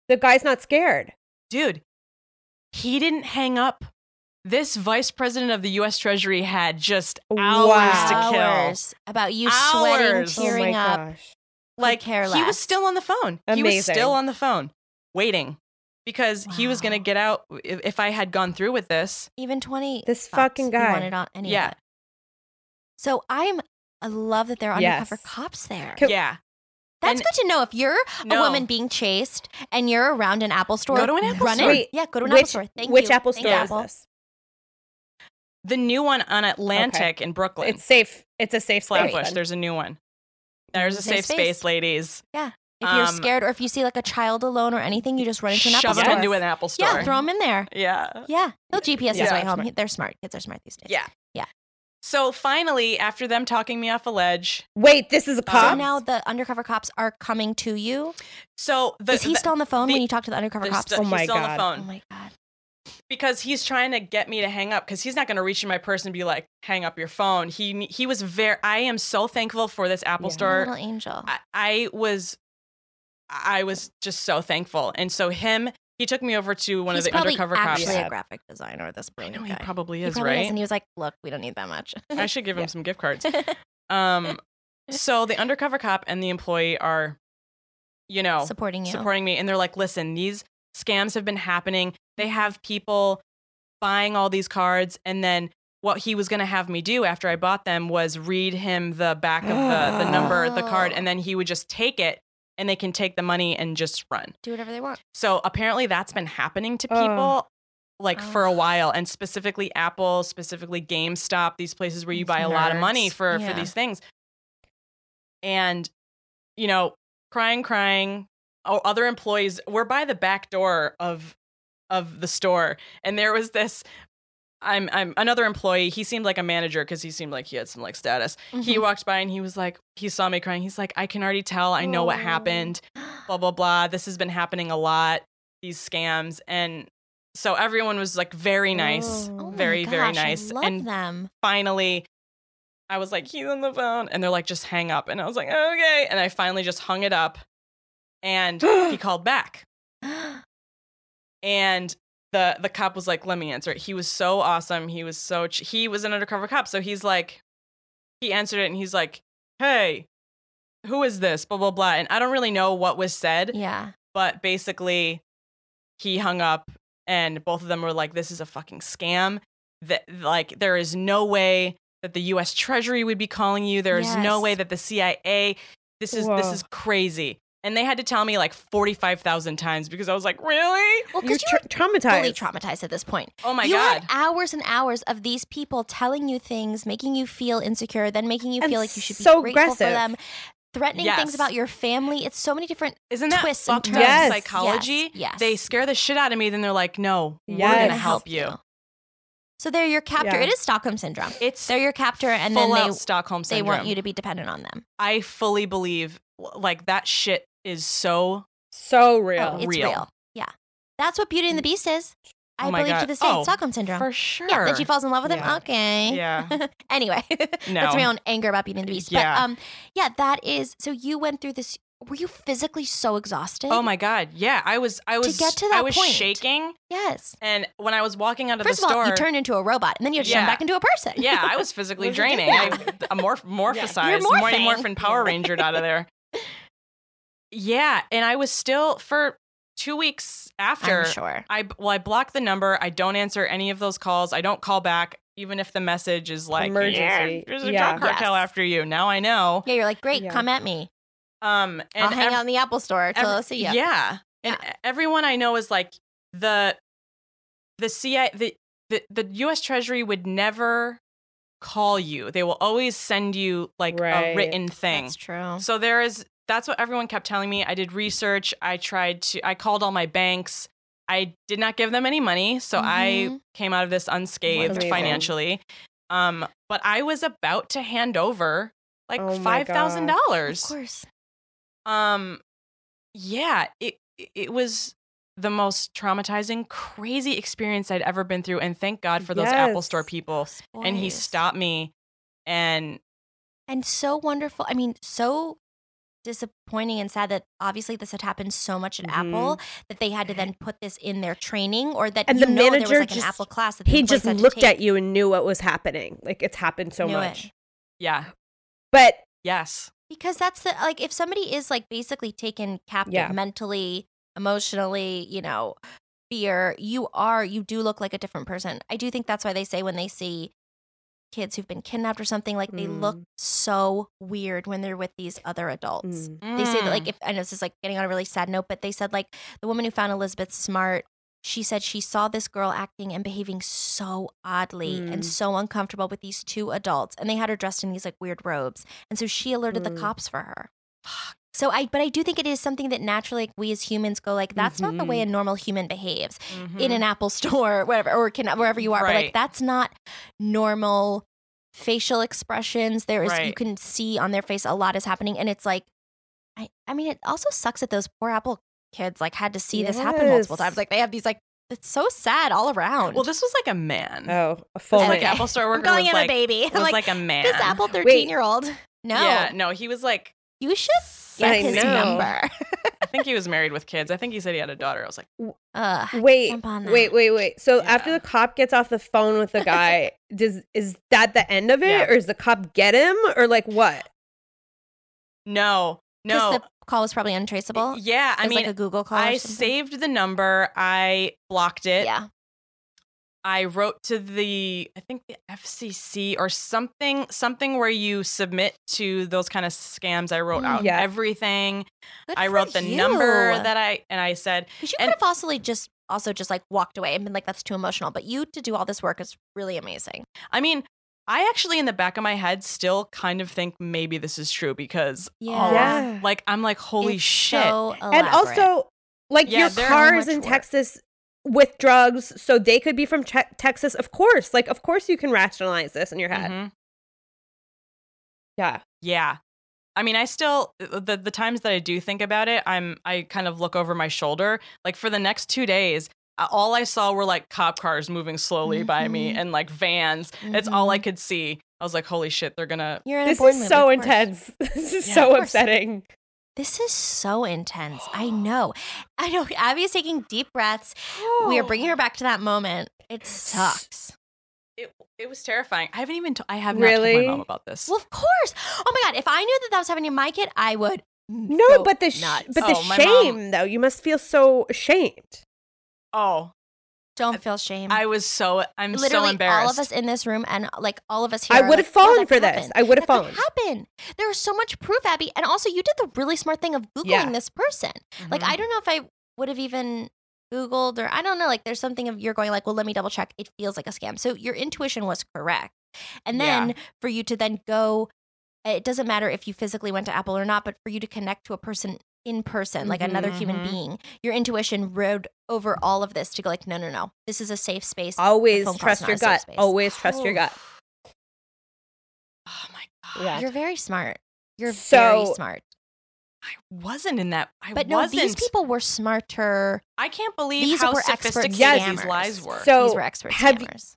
The guy's not scared. Dude, he didn't hang up. This vice president of the U.S. Treasury had just hours to kill. About you sweating, tearing up. Gosh. Like, he was still on the phone. Amazing. He was still on the phone, waiting, because he was going to get out if I had gone through with this. Even 20 this fucking guy wanted on any of it. So I love that there are undercover cops there. That's good to know. If you're a woman being chased and you're around an Apple store, go to an Apple store. Go to an Apple store. Which Apple store is this? The new one on Atlantic in Brooklyn. It's safe. It's a safe place. There's a new one. There's a safe space, ladies. Yeah. If you're scared or if you see like a child alone or anything, you just run into an Apple store. Shove them into an Apple store. Yeah, throw them in there. Yeah. Yeah. They'll GPS his way home. They're smart. Kids are smart these days. Yeah. Yeah. So finally, after them talking me off a ledge. Wait, this is a cop? So now the undercover cops are coming to you? So is he still on the phone when you talk to the undercover cops? He's still on the phone. Oh my God. Because he's trying to get me to hang up because he's not going to reach in my purse and be like, hang up your phone. He was very, I am so thankful for this Apple store. Little angel. I was just so thankful. And so he took me over to one of the undercover cops. He's probably actually a graphic designer, this brilliant guy. He probably is, right? And he was like, look, we don't need that much. I should give him some gift cards. So the undercover cop and the employee are, you know. Supporting me. And they're like, listen, these scams have been happening. They have people buying all these cards, and then what he was going to have me do after I bought them was read him the back of the number, the card, and then he would just take it, and they can take the money and just run. Do whatever they want. So apparently that's been happening to people for a while, and specifically Apple, specifically GameStop, these places where you buy a lot of money for these things. And, you know, crying. Oh, other employees were by the back door of the store, and there was this I'm another employee. He seemed like a manager because he seemed like he had some like status. Mm-hmm. He walked by and he was like, he saw me crying. He's like, I can already tell. I know what happened. Blah, blah, blah. This has been happening a lot, these scams. And so everyone was like very nice, very nice. I love them. Finally, I was like, he's on the phone. And they're like, just hang up. And I was like, okay. And I finally just hung it up. And he called back. And the cop was like, let me answer it. He was so awesome. He was so, he was an undercover cop. So he's like, he answered it and he's like, hey, who is this? Blah, blah, blah. And I don't really know what was said. Yeah. But basically he hung up and both of them were like, this is a fucking scam. That like, there is no way that the U.S. Treasury would be calling you. There is no way that the CIA, this is crazy. And they had to tell me like 45,000 times because I was like, really? Well, because you're traumatized. Fully traumatized at this point. Oh my God. You had hours and hours of these people telling you things, making you feel insecure, then making you feel like you should be so grateful for them, threatening things about your family. It's so many different twists and turns. Psychology? Yes. They scare the shit out of me. Then they're like, no, we're going to help you. So they're your captor. Yeah. It is Stockholm Syndrome. They're your captor, and then they want you to be dependent on them. I fully believe like that shit is so real. It's real. Yeah. That's what Beauty and the Beast is. I believe God. To this day, Stockholm Syndrome. For sure. Yeah, that she falls in love with him. Okay. Yeah. Anyway, that's my own anger about Beauty and the Beast. But yeah, that is, so you went through this were you physically so exhausted? Oh my God. Yeah. I was to get to that point. Shaking. Yes. And when I was walking out of the store. First of all, you turned into a robot and then you had to turn back into a person. Yeah. I was physically draining. I morphosized. Mighty Morphin Power Rangered out of there. Yeah. And I was still for 2 weeks after. I'm sure. I block the number. I don't answer any of those calls. I don't call back. Even if the message is like, emergency. There's a drug cartel after you. Now I know. Yeah, you're like, great, come at me. And I'll hang out in the Apple store till I'll see you. Yeah. And everyone I know is like, the CIA, the U.S. Treasury would never call you. They will always send you like a written thing. That's true. So that's what everyone kept telling me. I did research. I called all my banks. I did not give them any money, so I came out of this unscathed financially. But I was about to hand over like $5,000. Of course. Yeah, it was the most traumatizing, crazy experience I'd ever been through, and thank God for those Apple Store people. Boys. And he stopped me, and so wonderful. I mean, so disappointing and sad that obviously this had happened so much at Apple that they had to then put this in their training, or that and the manager there was like an Apple class that he just looked at you and knew what was happening. Like it's happened so much. It. Yeah. But yes, because that's the like if somebody is like basically taken captive mentally, emotionally, you know, fear, you do look like a different person. I do think that's why they say when they see kids who've been kidnapped or something, like they look so weird when they're with these other adults. They say that, like, if I know this is like getting on a really sad note, but they said like the woman who found Elizabeth Smart, she said she saw this girl acting and behaving so oddly and so uncomfortable with these two adults, and they had her dressed in these like weird robes, and so she alerted the cops for her. So I do think it is something that naturally like, we as humans go like, that's not the way a normal human behaves in an Apple store, whatever, or wherever you are. Right. But like, that's not normal facial expressions. There is, you can see on their face a lot is happening. And it's like, I mean, it also sucks that those poor Apple kids like had to see this happen multiple times. Like they have these like, it's so sad all around. Well, this was like a man. Oh, a full man. Like Apple store worker was like a baby. It was like a man. This Apple 13-year-old. No. Yeah, no, he was like, you should get his number. I think he was married with kids. I think he said he had a daughter. I was like, wait. So after the cop gets off the phone with the guy, is that the end of it? Yeah. Or does the cop get him? Or like what? No. The call was probably untraceable. Yeah. I mean, like a Google call. I saved the number. I blocked it. Yeah. I wrote to the FCC or something where you submit to those kind of scams. I wrote out everything. Good I wrote the you. Number that I said. Because you could have also just like walked away and been like, that's too emotional. But you to do all this work is really amazing. I mean, I actually in the back of my head still kind of think maybe this is true because like I'm like, holy it's shit. So and also like your car is in Texas. With drugs, so they could be from Texas. Of course, like, of course you can rationalize this in your head. Mm-hmm. Yeah. Yeah. I mean, I still, the times that I do think about it, I kind of look over my shoulder. Like, for the next 2 days, all I saw were, like, cop cars moving slowly by me and, like, vans. Mm-hmm. It's all I could see. I was like, holy shit, they're gonna. This is so intense. This is so upsetting. This is so intense. I know. Abby is taking deep breaths. Oh. We are bringing her back to that moment. It sucks. It was terrifying. I haven't even. I have not told my mom about this. Well, of course. Oh my God! If I knew that was happening to my kid, I would. No, but the shame though. You must feel so ashamed. Oh, don't feel shame. I was so. I'm literally so embarrassed. All of us in this room and like all of us here. I would have fallen for this. I would have fallen. Happen. There was so much proof, Abby, and also you did the really smart thing of googling this person. Mm-hmm. Like I don't know if I would have even googled or I don't know. Like there's something of you're going like, well, let me double check. It feels like a scam. So your intuition was correct, and then for you to then go, it doesn't matter if you physically went to Apple or not, but for you to connect to a person. In person, like another human being, your intuition rode over all of this to go like, no, this is a safe space. Always trust your gut. Always trust your gut. Oh my God, you're very smart. You're very smart. I wasn't in that. No, these people were smarter. I can't believe how sophisticated these lies were. So these were expert scammers.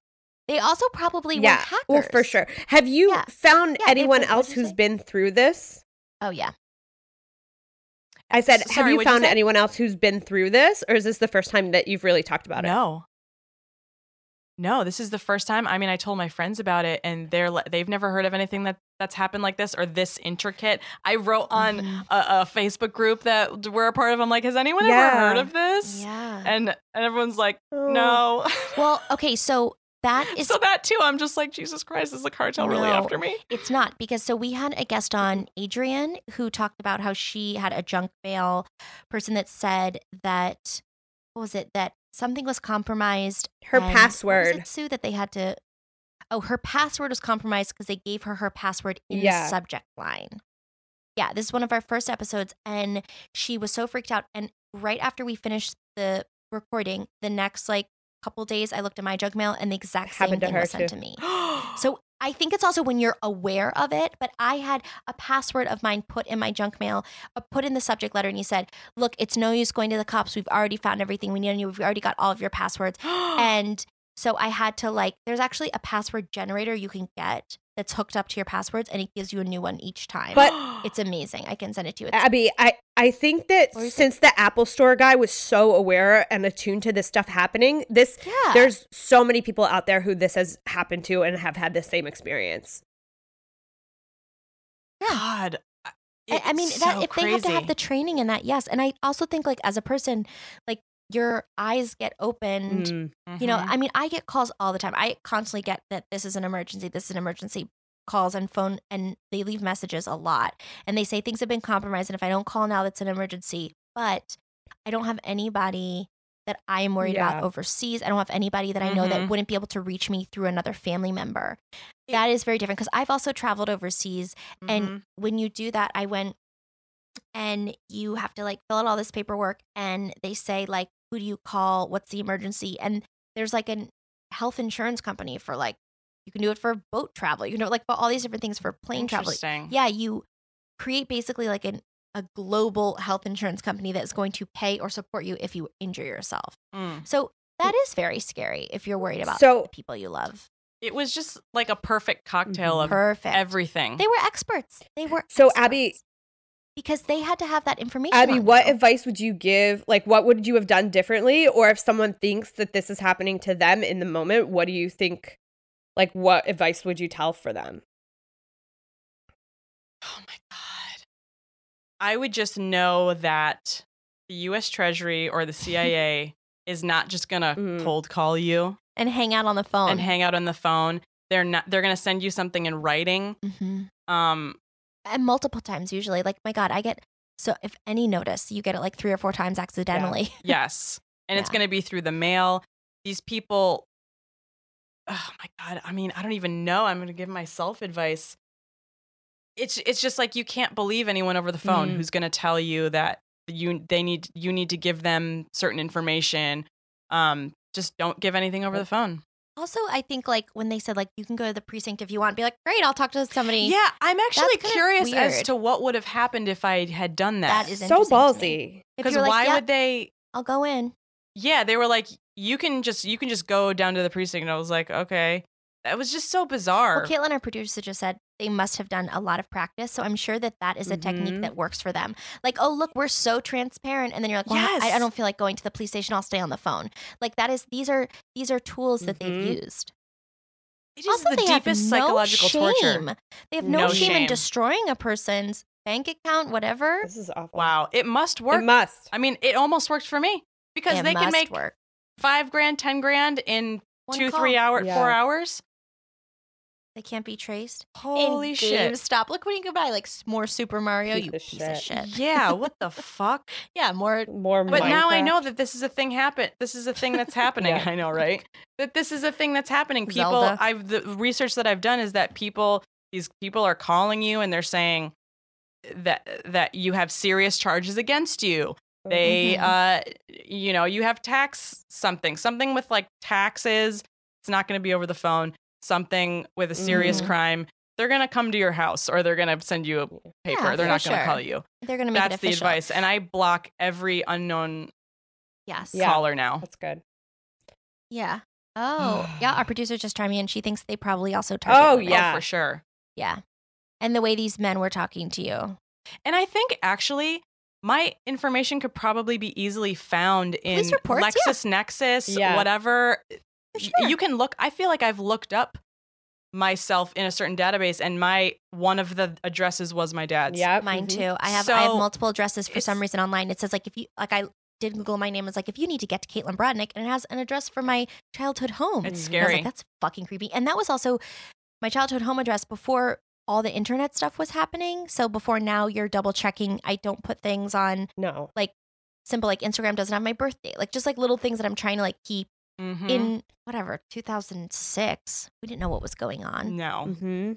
They also probably were hackers. Well, for sure. Have you found anyone else who's been through this? Oh yeah. I said, sorry, have you found anyone else who's been through this, or is this the first time that you've really talked about it? No, this is the first time. I mean, I told my friends about it, and they've never heard of anything that's happened like this or this intricate. I wrote on a Facebook group that we're a part of. I'm like, has anyone ever heard of this? Yeah, and everyone's like, no. Well, okay, so that is so that too. I'm just like, Jesus Christ, is the cartel really after me? It's not, because so we had a guest on, Adrienne, who talked about how she had a junk mail person that said that that something was compromised. Her password. What was it, Sue, that they had to? Oh, her password was compromised because they gave her password in the subject line. Yeah, this is one of our first episodes, and she was so freaked out. And right after we finished the recording, the next couple days, I looked at my junk mail, and the exact same thing was sent to me. So I think it's also when you're aware of it, but I had a password of mine put in my junk mail, put in the subject letter, and he said, look, it's no use going to the cops. We've already found everything we need on you. We've already got all of your passwords. And so I had to there's actually a password generator you can get that's hooked up to your passwords, and it gives you a new one each time. But it's amazing. I can send it to you. Abby, I think that since the Apple Store guy was so aware and attuned to this stuff happening, there's so many people out there who this has happened to and have had the same experience. Yeah. God. I mean, if they have to have the training in that, yes. And I also think as a person, your eyes get opened. Mm-hmm. You know, I mean, I get calls all the time. I constantly get that this is an emergency calls and phone, and they leave messages a lot. And they say things have been compromised, and if I don't call now, that's an emergency. But I don't have anybody that I am worried about overseas. I don't have anybody that I know that wouldn't be able to reach me through another family member. That is very different, because I've also traveled overseas. Mm-hmm. And when you do that, I went, and you have to fill out all this paperwork, and they say who do you call? What's the emergency? And there's a health insurance company for you can do it for boat travel, for all these different things, for plane travel. Yeah, you create basically a global health insurance company that's going to pay or support you if you injure yourself. Mm. So that is very scary if you're worried about the people you love. It was just a perfect cocktail of everything. They were experts. Abby, because they had to have that information. Abby, what advice would you give? What would you have done differently? Or if someone thinks that this is happening to them in the moment, what do you think? What advice would you tell for them? Oh my God. I would just know that the U.S. Treasury or the CIA is not just going to cold call you and hang out on the phone. They're not. They're going to send you something in writing. Mm-hmm. And multiple times usually. My God, I get, so if any notice, you get it 3 or 4 times accidentally. Yeah. Yes. And it's going to be through the mail. These people, oh my God, I mean, I don't even know. I'm going to give myself advice. It's just you can't believe anyone over the phone who's going to tell you that you need to give them certain information. Just don't give anything over the phone. Also, I think when they said you can go to the precinct if you want, be great, I'll talk to somebody. Yeah, I'm actually curious as to what would have happened if I had done that. That is so ballsy. Because why would they? I'll go in. Yeah, they were you can just go down to the precinct, and I was okay. That was just so bizarre. Well, Caitlin, our producer, just said they must have done a lot of practice, so I'm sure that is a technique that works for them. Oh, look, we're so transparent, and then you're well, yes. I don't feel like going to the police station. I'll stay on the phone. These are tools that they've used. It also, is the deepest psychological torture. They have no shame in destroying a person's bank account, whatever. This is awful. Wow, it must work. It must. I mean, it almost worked for me because they can make $5,000, $10,000 in one 2-3 hour, 4 hours. They can't be traced. Holy shit. Stop. Look when you go buy more Super Mario, piece of shit. Yeah, what the fuck? Yeah, more. But Minecraft. Now I know that this is a thing happen. This is a thing that's happening. Yeah. I know, right? That this is a thing that's happening. People, the research that I've done is that these people are calling you, and they're saying that you have serious charges against you. They you have tax something with taxes. It's not going to be over the phone. Something with a serious crime, they're going to come to your house, or they're going to send you a paper. They're not going to call you. They're going to make it official. That's the advice. And I block every unknown caller now. That's good. Yeah. Oh, yeah. Our producer just chimed in. She thinks they probably also target women. Oh, for sure. Yeah. And the way these men were talking to you. And I think actually my information could probably be easily found in LexisNexis, whatever. Sure. You can look. I feel like I've looked up myself in a certain database, and my one of the addresses was my dad's. Yeah, mine too. I have multiple addresses for some reason online. It says like if you like I did Google my name was like if you need to get to Caitlin Brodnick, and it has an address for my childhood home. It's scary. I was like, that's fucking creepy. And that was also my childhood home address before all the internet stuff was happening. So before now, you're double checking. I don't put things on. No, like simple like Instagram doesn't have my birthday. Like just like little things that I'm trying to like keep. Mm-hmm. In whatever 2006, we didn't know what was going on. No, mm-hmm.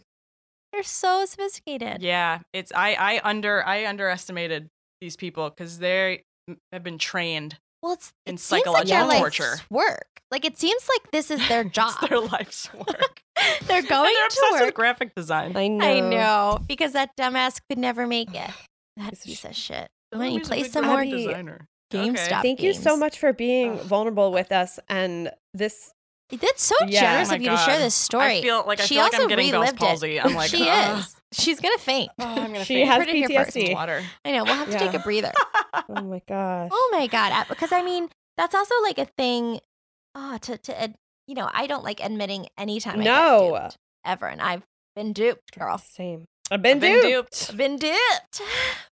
They're so sophisticated. Yeah, it's I underestimated these people because they have been trained. Well, in psychological torture. Work. Like it seems like this is their job. It's their life's work. They're going to obsessed work. With graphic design. I know because that dumbass could never make it. That piece of shit. When you play some more designer. GameStop. Thank you so much for being vulnerable with us. And this. That's so generous of you to share this story. I feel like, she also like I'm getting Bell's palsy. I'm like, she is. She's going to faint. Oh, I'm going to faint. She has PTSD. Water. I know. We'll have to take a breather. Oh, my gosh. Oh, my God. Because, I mean, that's also like a thing to you know, I don't like admitting anytime I get duped ever. And I've been duped, girl. Same. I've been duped.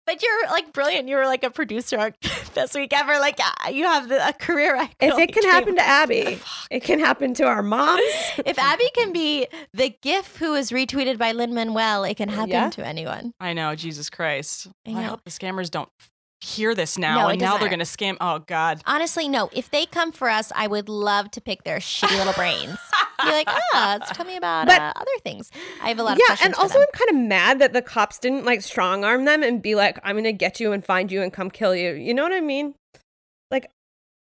But you're like brilliant. You were like a producer on Best Week Ever. Like you have a career. If it can happen to Abby, it can happen to our moms. If Abby can be the GIF who is retweeted by Lin-Manuel, it can happen to anyone. I know. Jesus Christ. I hope the scammers don't hear this now. No, and now they're going to scam. Oh, God. Honestly, no. If they come for us, I would love to pick their shitty little brains. Be like, tell me about other things. I have a lot of questions. Yeah, and also I'm kind of mad that the cops didn't like strong arm them and be like, I'm going to get you and find you and come kill you. You know what I mean? Like,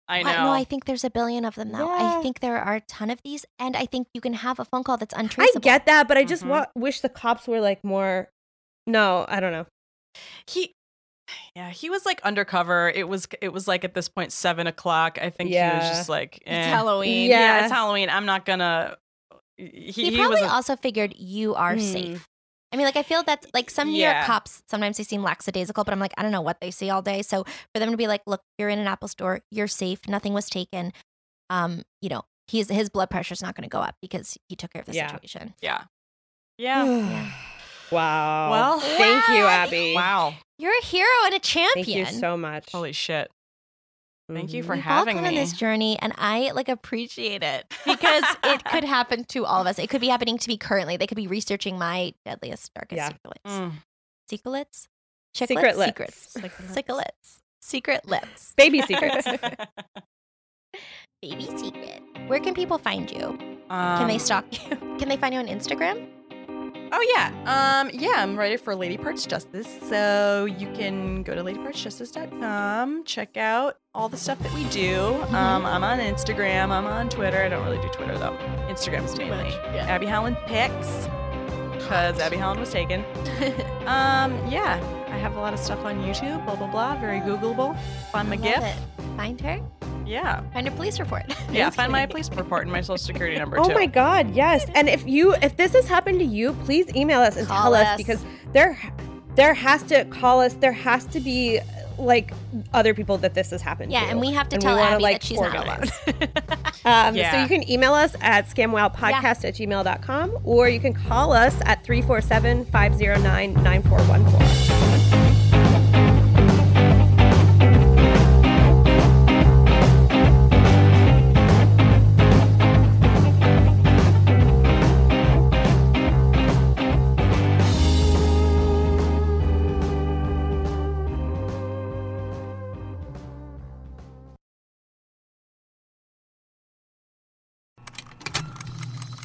I know. No, I think there's a billion of them though. Yeah. I think there are a ton of these, and I think you can have a phone call that's untraceable. I get that, but I just wish the cops were like more. No, I don't know. He was like undercover. It was like at this point 7:00. I think he was just like, it's Halloween. Yeah, it's Halloween. I'm not gonna. He probably also figured you are safe. I mean, like I feel that like some New York cops sometimes they seem lackadaisical, but I'm like I don't know what they see all day. So for them to be like, look, you're in an Apple store, you're safe, nothing was taken. You know, his blood pressure is not going to go up because he took care of the situation. Yeah. Wow. Well, thank you, Abby. Wow. You're a hero and a champion. Thank you so much. Holy shit. Thank you for having me. We've all come on this journey, and I like appreciate it because it could happen to all of us. It could be happening to me currently. They could be researching my deadliest, darkest secrets. Secrets? Secret lips. Baby secrets. Baby secret. Where can people find you? Can they stalk you? Can they find you on Instagram? Oh, yeah. I'm writing for Lady Parts Justice. So you can go to ladypartsjustice.com, check out all the stuff that we do. I'm on Instagram. I'm on Twitter. I don't really do Twitter, though. Instagram's mainly. Yeah. Abby Howland Pics, because Abby Howland was taken. I have a lot of stuff on YouTube, blah, blah, blah. Very Googleable. Find my GIF. Find her. Yeah. Find a police report. Yeah, find my police report and my social security number, too. Oh, my God, yes. And if this has happened to you, please email us and tell us, because there has to call us. There has to be, like, other people that this has happened to. Yeah, and we have to tell Abby that she's not alone. So you can email us at scamwowpodcast@gmail.com, or you can call us at 347-509-9414.